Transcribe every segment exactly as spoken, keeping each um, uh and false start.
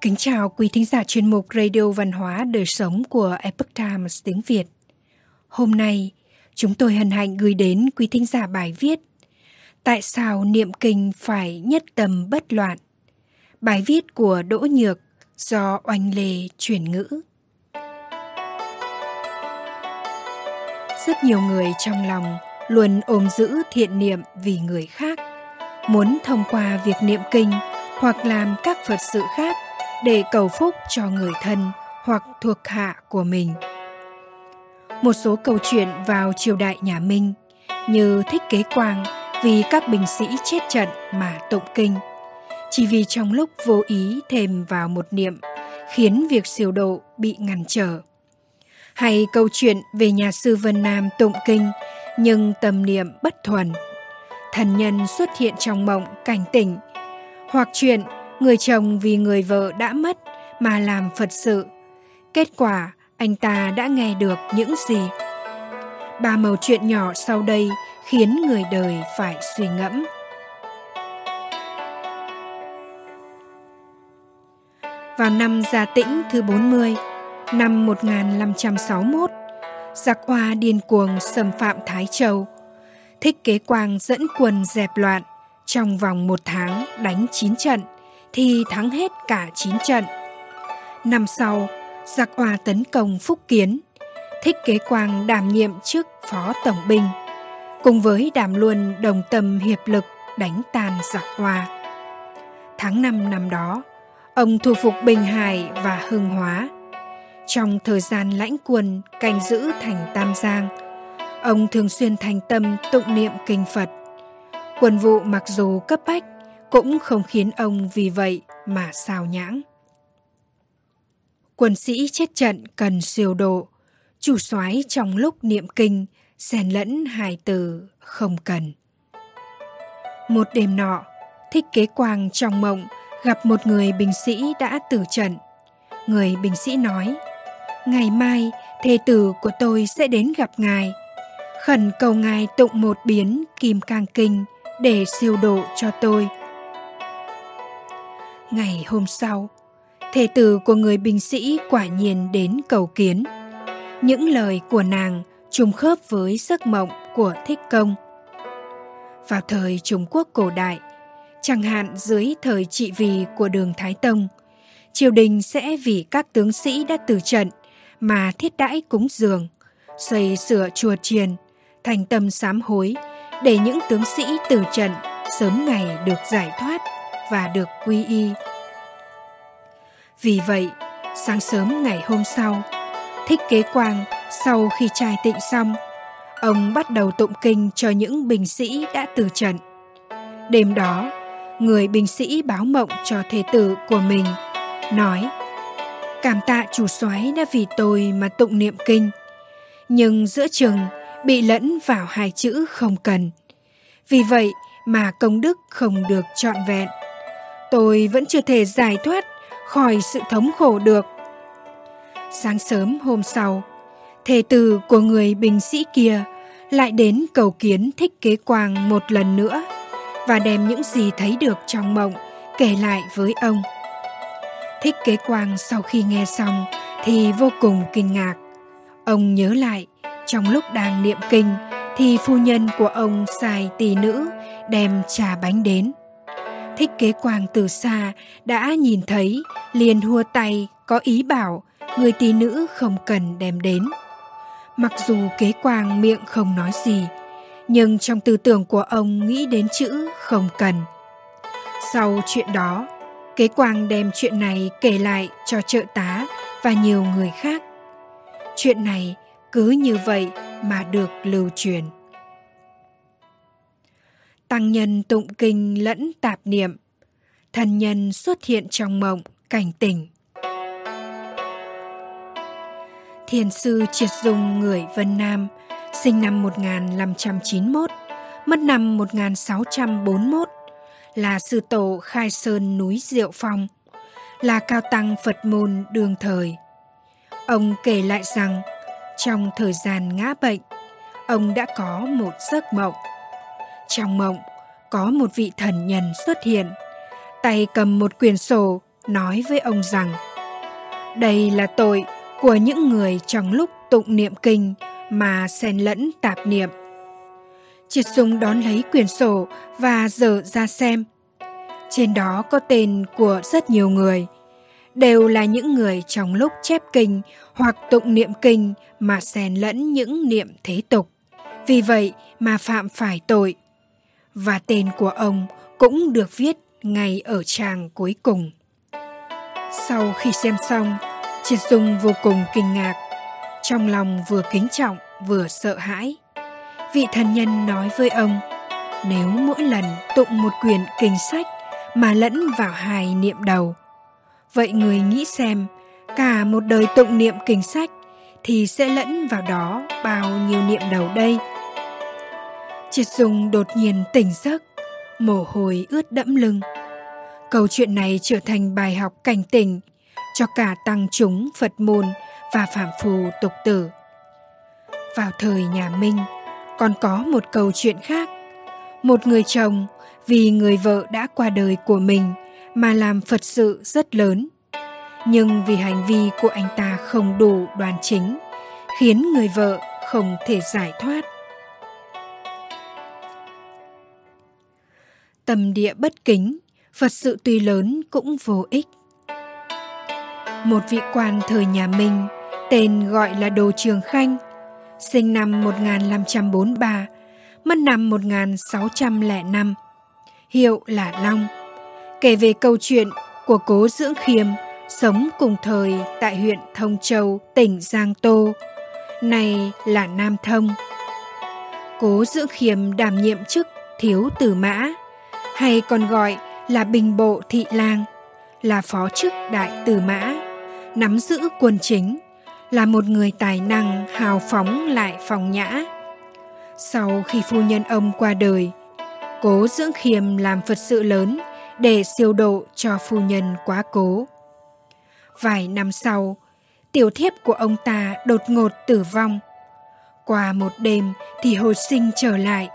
Kính chào quý thính giả chuyên mục Radio Văn hóa Đời Sống của Epoch Times tiếng Việt. Hôm nay, chúng tôi hân hạnh gửi đến quý thính giả bài viết Tại sao niệm kinh phải nhất tâm bất loạn? Bài viết của Đỗ Nhược do Oanh Lê chuyển ngữ. Rất nhiều người trong lòng luôn ôm giữ thiện niệm vì người khác, muốn thông qua việc niệm kinh hoặc làm các Phật sự khác để cầu phúc cho người thân hoặc thuộc hạ của mình. Một số câu chuyện vào triều đại nhà Minh như Thích Kế Quang vì các binh sĩ chết trận mà tụng kinh, chỉ vì trong lúc vô ý thêm vào một niệm khiến việc siêu độ bị ngăn trở. Hay câu chuyện về nhà sư Vân Nam tụng kinh nhưng tâm niệm bất thuần, thần nhân xuất hiện trong mộng cảnh tỉnh, hoặc chuyện người chồng vì người vợ đã mất mà làm Phật sự. Kết quả anh ta đã nghe được những gì? Ba mẩu chuyện nhỏ sau đây khiến người đời phải suy ngẫm. Vào năm Gia Tĩnh thứ bốn mươi, năm một nghìn năm trăm sáu mươi mốt, giặc Hoa điên cuồng xâm phạm Thái Châu. Thích Kế Quang dẫn quân dẹp loạn, trong vòng một tháng đánh chín trận thì thắng hết cả chín trận. Năm sau, giặc Hoa tấn công Phúc Kiến, Thích Kế Quang đảm nhiệm chức phó tổng binh, cùng với đảm luôn đồng tâm hiệp lực đánh tan giặc Hoa. Tháng năm năm đó, ông thu phục Bình Hải và Hưng Hóa. Trong thời gian lãnh quân canh giữ thành Tam Giang, ông thường xuyên thành tâm tụng niệm kinh Phật. Quân vụ mặc dù cấp bách cũng không khiến ông vì vậy mà sao nhãng. Quân sĩ chết trận cần siêu độ, chủ soái trong lúc niệm kinh xen lẫn hài từ không cần. Một đêm nọ, Thích Kế Quang trong mộng gặp một người binh sĩ đã tử trận. Người binh sĩ nói, ngày mai thê tử của tôi sẽ đến gặp ngài, khẩn cầu ngài tụng một biến Kim Cang Kinh để siêu độ cho tôi. Ngày hôm sau, thê tử của người binh sĩ quả nhiên đến cầu kiến. Những lời của nàng trùng khớp với giấc mộng của Thích Công. Vào thời Trung Quốc cổ đại, chẳng hạn dưới thời trị vì của Đường Thái Tông, triều đình sẽ vì các tướng sĩ đã tử trận mà thiết đãi cúng dường, xây sửa chùa chiền, thành tâm sám hối để những tướng sĩ tử trận sớm ngày được giải thoát và được quy y. Vì vậy, sáng sớm ngày hôm sau, Thích Kế Quang sau khi trai tịnh xong, ông bắt đầu tụng kinh cho những binh sĩ đã tử trận. Đêm đó, người binh sĩ báo mộng cho thê tử của mình, nói, cảm tạ chủ soái đã vì tôi mà tụng niệm kinh, nhưng giữa chừng bị lẫn vào hai chữ không cần. Vì vậy mà công đức không được trọn vẹn. Tôi vẫn chưa thể giải thoát khỏi sự thống khổ được. Sáng sớm hôm sau, thê tử của người binh sĩ kia lại đến cầu kiến Thích Kế Quang một lần nữa và đem những gì thấy được trong mộng kể lại với ông. Thích Kế Quang sau khi nghe xong thì vô cùng kinh ngạc. Ông nhớ lại, trong lúc đang niệm kinh thì phu nhân của ông sai tỳ nữ đem trà bánh đến. Thích Kế Quang từ xa đã nhìn thấy, liền hua tay có ý bảo người tỳ nữ không cần đem đến. Mặc dù Kế Quang miệng không nói gì, nhưng trong tư tưởng của ông nghĩ đến chữ không cần. Sau chuyện đó, Kế Quang đem chuyện này kể lại cho trợ tá và nhiều người khác. Chuyện này cứ như vậy mà được lưu truyền. Tăng nhân tụng kinh lẫn tạp niệm, thần nhân xuất hiện trong mộng cảnh tỉnh. Thiền sư Triệt Dung người Vân Nam, sinh năm một nghìn năm trăm chín mươi mốt, mất năm một nghìn sáu trăm bốn mươi mốt, là sư tổ Khai Sơn núi Diệu Phong, là cao tăng Phật môn đương thời. Ông kể lại rằng trong thời gian ngã bệnh, ông đã có một giấc mộng. Trong mộng, có một vị thần nhân xuất hiện, tay cầm một quyển sổ, nói với ông rằng: đây là tội của những người trong lúc tụng niệm kinh mà xen lẫn tạp niệm. Triệt Dung đón lấy quyển sổ và dở ra xem. Trên đó có tên của rất nhiều người, đều là những người trong lúc chép kinh hoặc tụng niệm kinh mà xen lẫn những niệm thế tục, vì vậy mà phạm phải tội. Và tên của ông cũng được viết ngay ở trang cuối cùng. Sau khi xem xong, Triệt Dung vô cùng kinh ngạc, trong lòng vừa kính trọng vừa sợ hãi. Vị thần nhân nói với ông: nếu mỗi lần tụng một quyển kinh sách mà lẫn vào hai niệm đầu, vậy người nghĩ xem, cả một đời tụng niệm kinh sách thì sẽ lẫn vào đó bao nhiêu niệm đầu đây? Triệt Dung đột nhiên tỉnh giấc, mồ hôi ướt đẫm lưng. Câu chuyện này trở thành bài học cảnh tỉnh cho cả tăng chúng Phật môn và phàm phu tục tử. Vào thời nhà Minh, còn có một câu chuyện khác. Một người chồng vì người vợ đã qua đời của mình mà làm Phật sự rất lớn, nhưng vì hành vi của anh ta không đủ đoan chính, khiến người vợ không thể giải thoát. Tâm địa bất kính, Phật sự tuy lớn cũng vô ích. Một vị quan thời nhà Minh tên gọi là Đồ Trường Khanh, sinh năm một nghìn năm trăm bốn mươi ba, mất năm một nghìn sáu trăm lẻ năm, hiệu là Long, kể về câu chuyện của Cố Dưỡng Khiêm sống cùng thời tại huyện Thông Châu, tỉnh Giang Tô, nay là Nam Thông. Cố Dưỡng Khiêm đảm nhiệm chức thiếu tử mã, hay còn gọi là Bình Bộ Thị Lang, là phó chức đại tử mã, nắm giữ quân chính, là một người tài năng, hào phóng lại phong nhã. Sau khi phu nhân ông qua đời, Cố Dưỡng Khiêm làm Phật sự lớn để siêu độ cho phu nhân quá cố. Vài năm sau, tiểu thiếp của ông ta đột ngột tử vong. Qua một đêm thì hồi sinh trở lại.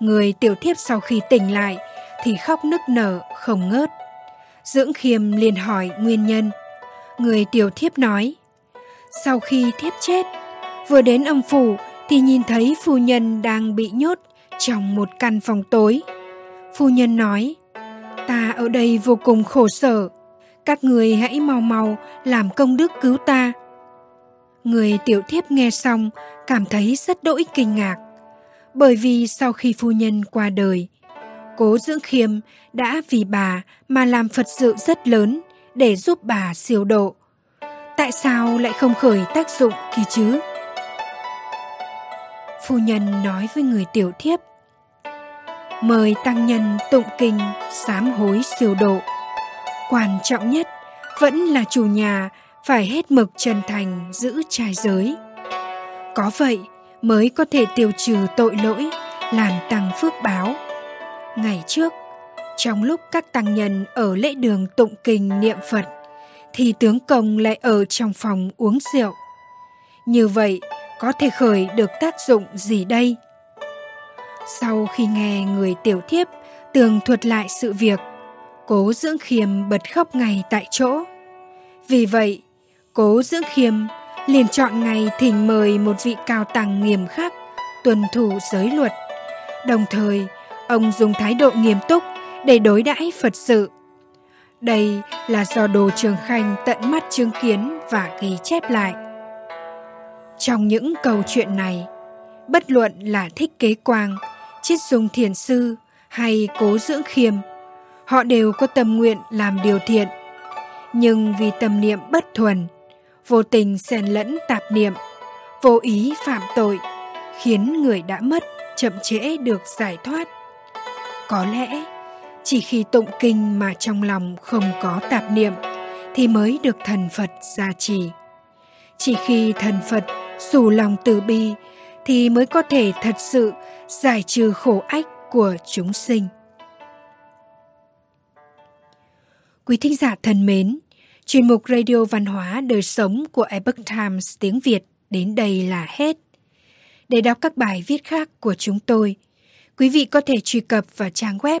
Người tiểu thiếp sau khi tỉnh lại thì khóc nức nở không ngớt. Dưỡng Khiêm liền hỏi nguyên nhân. Người tiểu thiếp nói: sau khi thiếp chết, vừa đến âm phủ thì nhìn thấy phu nhân đang bị nhốt trong một căn phòng tối. Phu nhân nói: ta ở đây vô cùng khổ sở, các người hãy mau mau làm công đức cứu ta. Người tiểu thiếp nghe xong cảm thấy rất đỗi kinh ngạc, bởi vì sau khi phu nhân qua đời, Cố Dưỡng Khiêm đã vì bà mà làm Phật sự rất lớn để giúp bà siêu độ. Tại sao lại không khởi tác dụng kỳ chứ? Phu nhân nói với người tiểu thiếp: mời tăng nhân tụng kinh sám hối siêu độ. Quan trọng nhất vẫn là chủ nhà phải hết mực chân thành giữ trai giới. Có vậy mới có thể tiêu trừ tội lỗi, làm tăng phước báo. Ngày trước, trong lúc các tăng nhân ở lễ đường tụng kinh niệm Phật, thì tướng công lại ở trong phòng uống rượu. Như vậy có thể khởi được tác dụng gì đây? Sau khi nghe người tiểu thiếp tường thuật lại sự việc, Cố Dưỡng Khiêm bật khóc ngay tại chỗ. Vì vậy, Cố Dưỡng Khiêm liền chọn ngày thỉnh mời một vị cao tăng nghiêm khắc, tuân thủ giới luật. Đồng thời, ông dùng thái độ nghiêm túc để đối đãi Phật sự. Đây là do Đồ Trường Khanh tận mắt chứng kiến và ghi chép lại. Trong những câu chuyện này, bất luận là Thích Kế Quang, Triệt Dung Thiền Sư hay Cố Dưỡng Khiêm, họ đều có tâm nguyện làm điều thiện, nhưng vì tâm niệm bất thuần, vô tình xen lẫn tạp niệm, vô ý phạm tội, khiến người đã mất chậm trễ được giải thoát. Có lẽ chỉ khi tụng kinh mà trong lòng không có tạp niệm thì mới được thần Phật gia trì. Chỉ khi thần Phật rủ lòng từ bi thì mới có thể thật sự giải trừ khổ ách của chúng sinh. Quý thính giả thân mến, chuyên mục Radio Văn hóa Đời Sống của Epoch Times tiếng Việt đến đây là hết. Để đọc các bài viết khác của chúng tôi, Quý vị có thể truy cập vào trang web